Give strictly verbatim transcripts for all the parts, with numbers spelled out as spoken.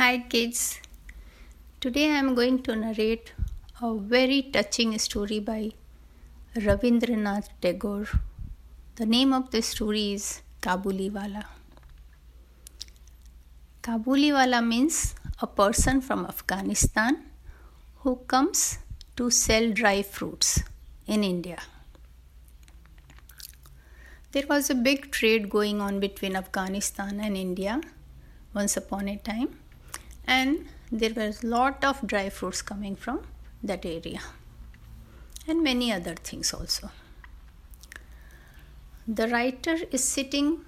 Hi kids, today I am going to narrate a very touching story by Rabindranath Tagore. The name of the story is Kabuliwala. Kabuliwala means a person from Afghanistan who comes to sell dry fruits in India. There was a big trade going on between Afghanistan and India once upon a time, and there was a lot of dry fruits coming from that area and many other things also. The writer is sitting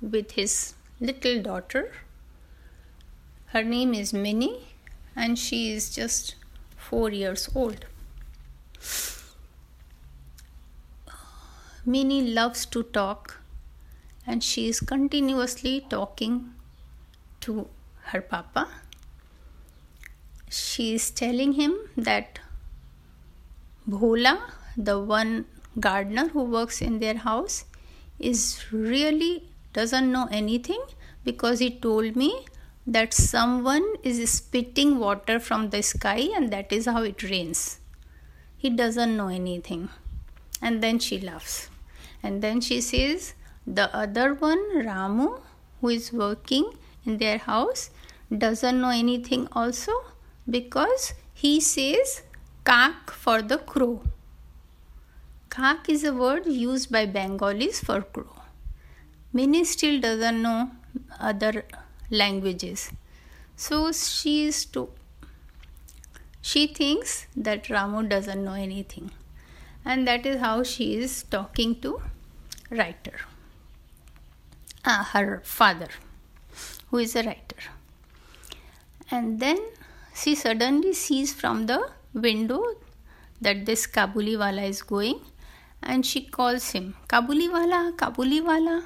with his little daughter. Her name is Minnie and she is just four years old. Minnie loves to talk and she is continuously talking to her papa. She is telling him that Bhola, the one gardener who works in their house, is really doesn't know anything because he told me that someone is spitting water from the sky and that is how it rains. He doesn't know anything. And then she laughs. And then she says, the other one, Ramu, who is working in their house, doesn't know anything also because he says Kaak for the crow. Kaak is a word used by Bengalis for crow. Minnie still doesn't know other languages. So she is to, she thinks that Ramu doesn't know anything. And that is how she is talking to writer, ah, her father, who is a writer. And then she suddenly sees from the window that this Kabuliwala is going and she calls him, Kabuliwala, Kabuliwala.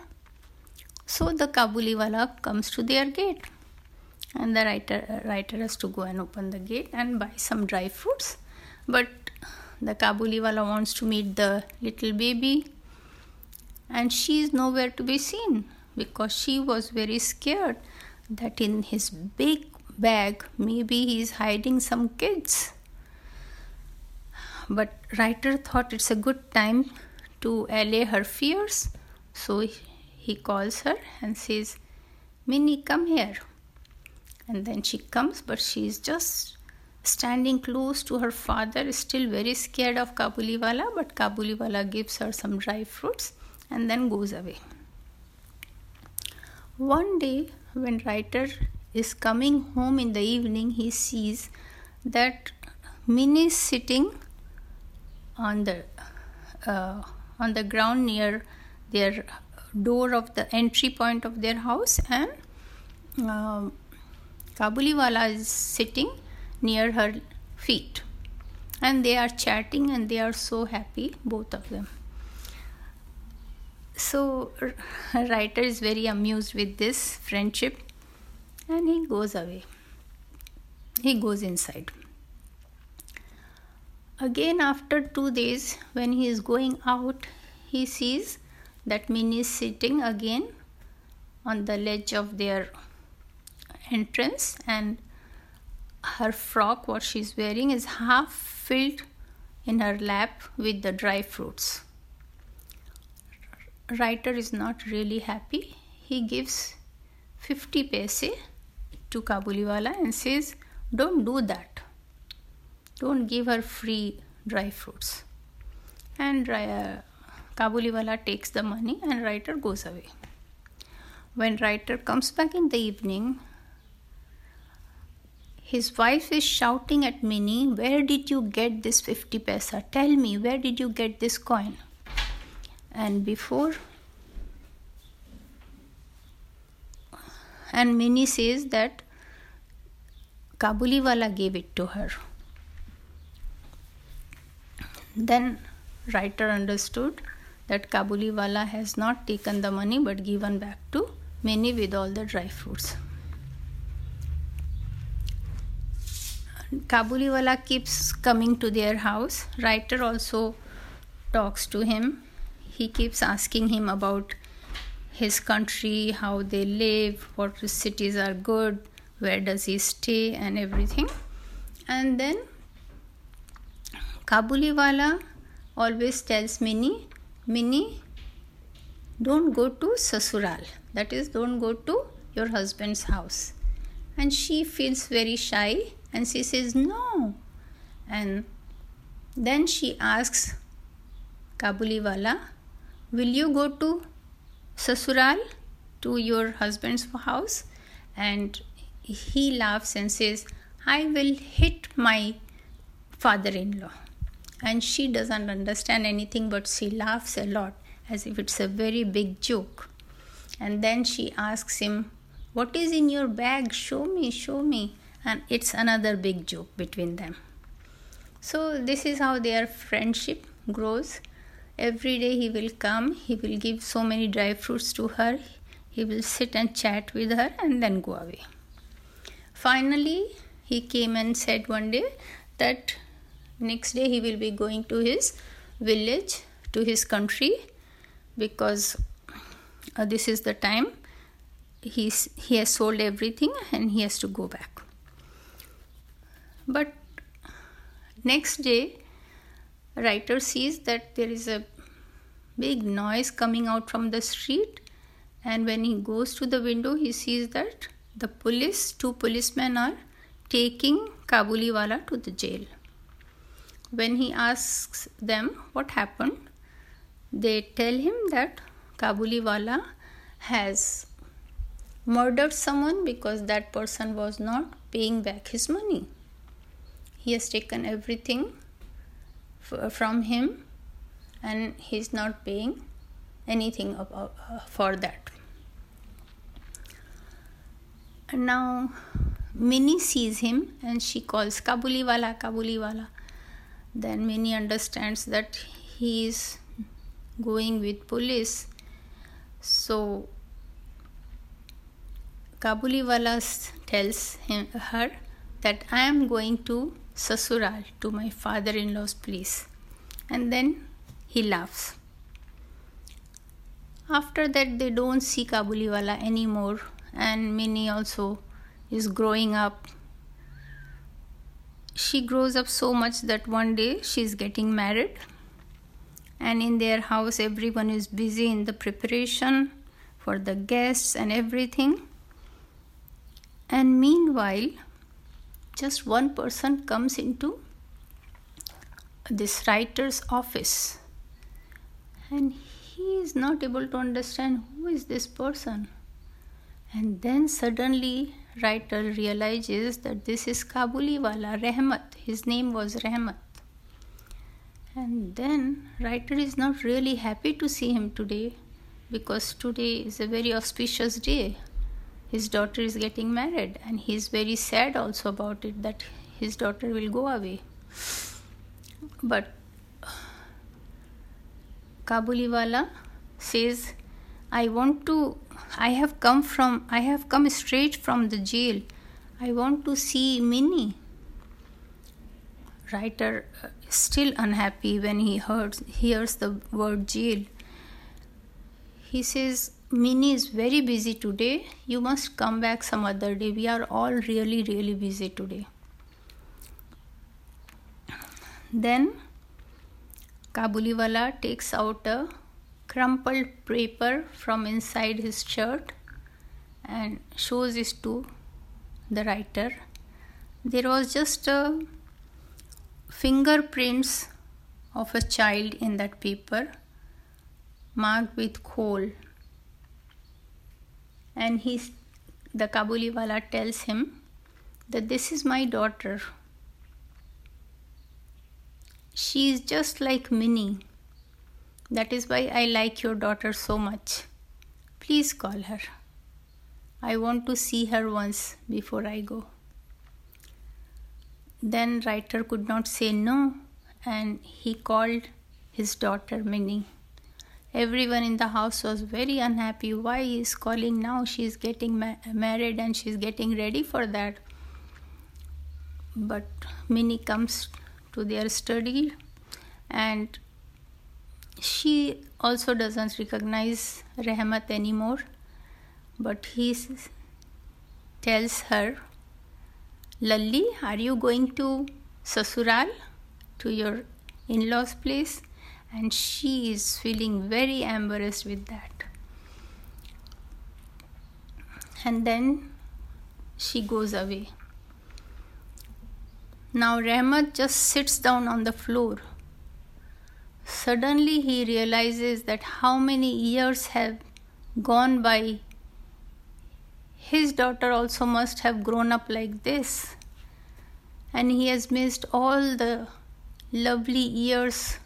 So the Kabuliwala comes to their gate and the writer, writer has to go and open the gate and buy some dry fruits. But the Kabuliwala wants to meet the little baby and she is nowhere to be seen because she was very scared that in his big bag maybe he is hiding some kids. But writer thought it's a good time to allay her fears, so he calls her and says, Minnie, come here. And then she comes, but she is just standing close to her father, still very scared of Kabuliwala, but Kabuliwala gives her some dry fruits and then goes away. One day when writer is coming home in the evening, he sees that Minnie is sitting on the uh, on the ground near their door of the entry point of their house, and uh, Kabuliwala is sitting near her feet and they are chatting and they are so happy, both of them. So writer is very amused with this friendship and he goes away. He goes inside. Again after two days when he is going out, he sees that Minnie is sitting again on the ledge of their entrance and her frock, what she is wearing, is half filled in her lap with the dry fruits. Writer is not really happy. He gives fifty paise to Kabuliwala and says, don't do that. Don't give her free dry fruits. And uh, Kabuliwala takes the money and writer goes away. When writer comes back in the evening, his wife is shouting at Minnie, where did you get this fifty paisa? Tell me, where did you get this coin? And before, and Minnie says that Kabuliwala gave it to her. Then writer understood that Kabuliwala has not taken the money but given back to Minnie with all the dry fruits. Kabuliwala keeps coming to their house. Writer also talks to him. He keeps asking him about his country, how they live, what cities are good, where does he stay and everything. And then Kabuliwala always tells Minnie, Minnie, don't go to Sasural, that is, don't go to your husband's house. And she feels very shy and she says no. And then she asks Kabuliwala, will you go to Sasural, to your husband's house? And he laughs and says, I will hit my father-in-law. And she doesn't understand anything, but she laughs a lot as if it's a very big joke. And then she asks him, what is in your bag? Show me, show me. And it's another big joke between them. So this is how their friendship grows. Every day he will come, he will give so many dry fruits to her, he will sit and chat with her and then go away. Finally, he came and said one day that next day he will be going to his village, to his country, because uh, this is the time he's, he has sold everything and he has to go back. But next day, writer sees that there is a big noise coming out from the street, and when he goes to the window, he sees that the police, two policemen are taking Kabuliwala to the jail. When he asks them what happened, they tell him that Kabuliwala has murdered someone because that person was not paying back his money. He has taken everything from him and he's not paying anything for that. And now Minnie sees him and she calls Kabuliwala, Kabuliwala. Then Minnie understands that he is going with police. So Kabuliwala tells him, her that I am going to Sasural, to my father-in-law's place. And then he laughs. After that, they don't see Kabuliwala anymore, and Minnie also is growing up. She grows up so much that one day she is getting married, and in their house everyone is busy in the preparation for the guests and everything. And meanwhile, just one person comes into this writer's office, and he is not able to understand who is this person. And then suddenly writer realizes that this is Kabuliwala, Rehmat. His name was Rehmat. And then writer is not really happy to see him today, because today is a very auspicious day. His daughter is getting married, and he is very sad also about it, that his daughter will go away. But Kabuliwala says, I want to, I have come from, I have come straight from the jail. I want to see Minnie. Writer is still unhappy when he hears, hears the word jail. He says, Minnie is very busy today. You must come back some other day. We are all really, really busy today. Then Kabuliwala takes out a crumpled paper from inside his shirt and shows it to the writer. There was just a fingerprints of a child in that paper, marked with coal. And he, the Kabuliwala tells him that this is my daughter. She is just like Minnie. That is why I like your daughter so much. Please call her. I want to see her once before I go. Then writer could not say no, and he called his daughter Minnie. Everyone in the house was very unhappy. Why he is calling now? She is getting ma- married and she is getting ready for that. But Minnie comes to their study, and she also doesn't recognize Rehmat anymore. But he tells her Lalli, are you going to Sasural, to your in-laws place? And she is feeling very embarrassed with that. And then she goes away. Now Rehmat just sits down on the floor. Suddenly he realizes that how many years have gone by. His daughter also must have grown up like this. And he has missed all the lovely years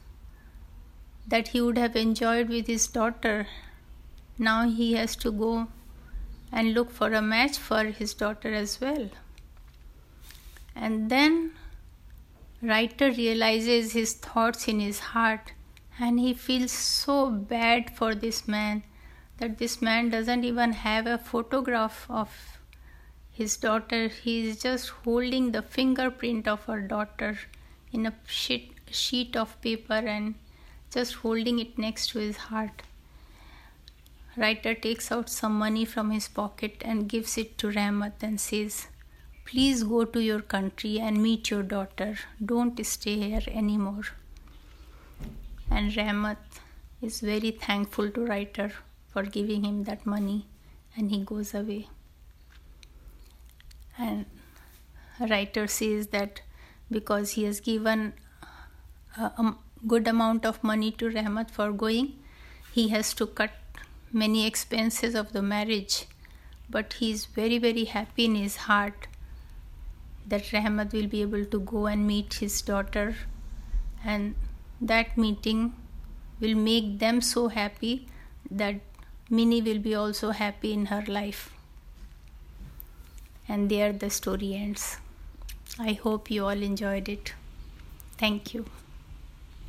that he would have enjoyed with his daughter. Now he has to go and look for a match for his daughter as well. And then writer realizes his thoughts in his heart, and he feels so bad for this man that this man doesn't even have a photograph of his daughter. He is just holding the fingerprint of her daughter in a sheet, sheet of paper and just holding it next to his heart. Writer takes out some money from his pocket and gives it to Rehmat and says, "Please go to your country and meet your daughter. Don't stay here anymore." And Rehmat is very thankful to writer for giving him that money, and he goes away. And writer says that because he has given a, a good amount of money to Rehmat for going, he has to cut many expenses of the marriage, but he is very very happy in his heart that Rehmat will be able to go and meet his daughter, and that meeting will make them so happy that Minnie will be also happy in her life. And there the story ends. I hope you all enjoyed it. Thank you.